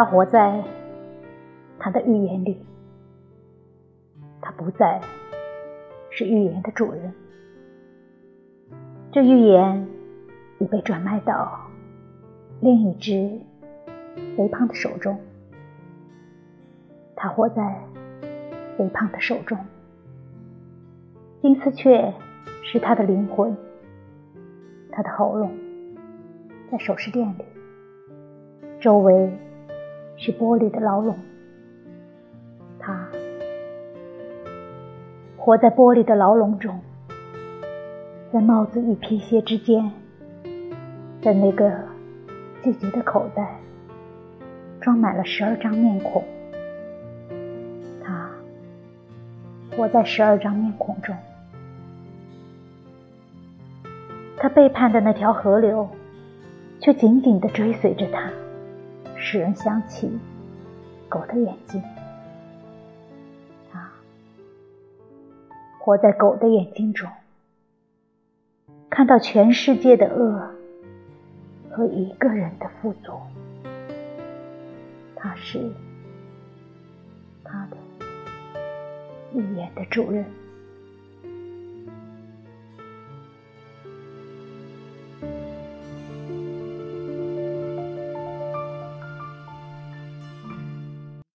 他活在他的预言里，他不再是预言的主人。这预言已被转卖到另一只肥胖的手中，他活在肥胖的手中。金丝雀是他的灵魂，他的喉咙在首饰店里，周围是玻璃的牢笼，他活在玻璃的牢笼中，在帽子与皮鞋之间，在那个季节的口袋装满了12张面孔，他活在12张面孔中。他背叛的那条河流却紧紧地追随着他，使人想起狗的眼睛。他活在狗的眼睛中，看到全世界的恶和一个人的富足。他是他的预言的主人。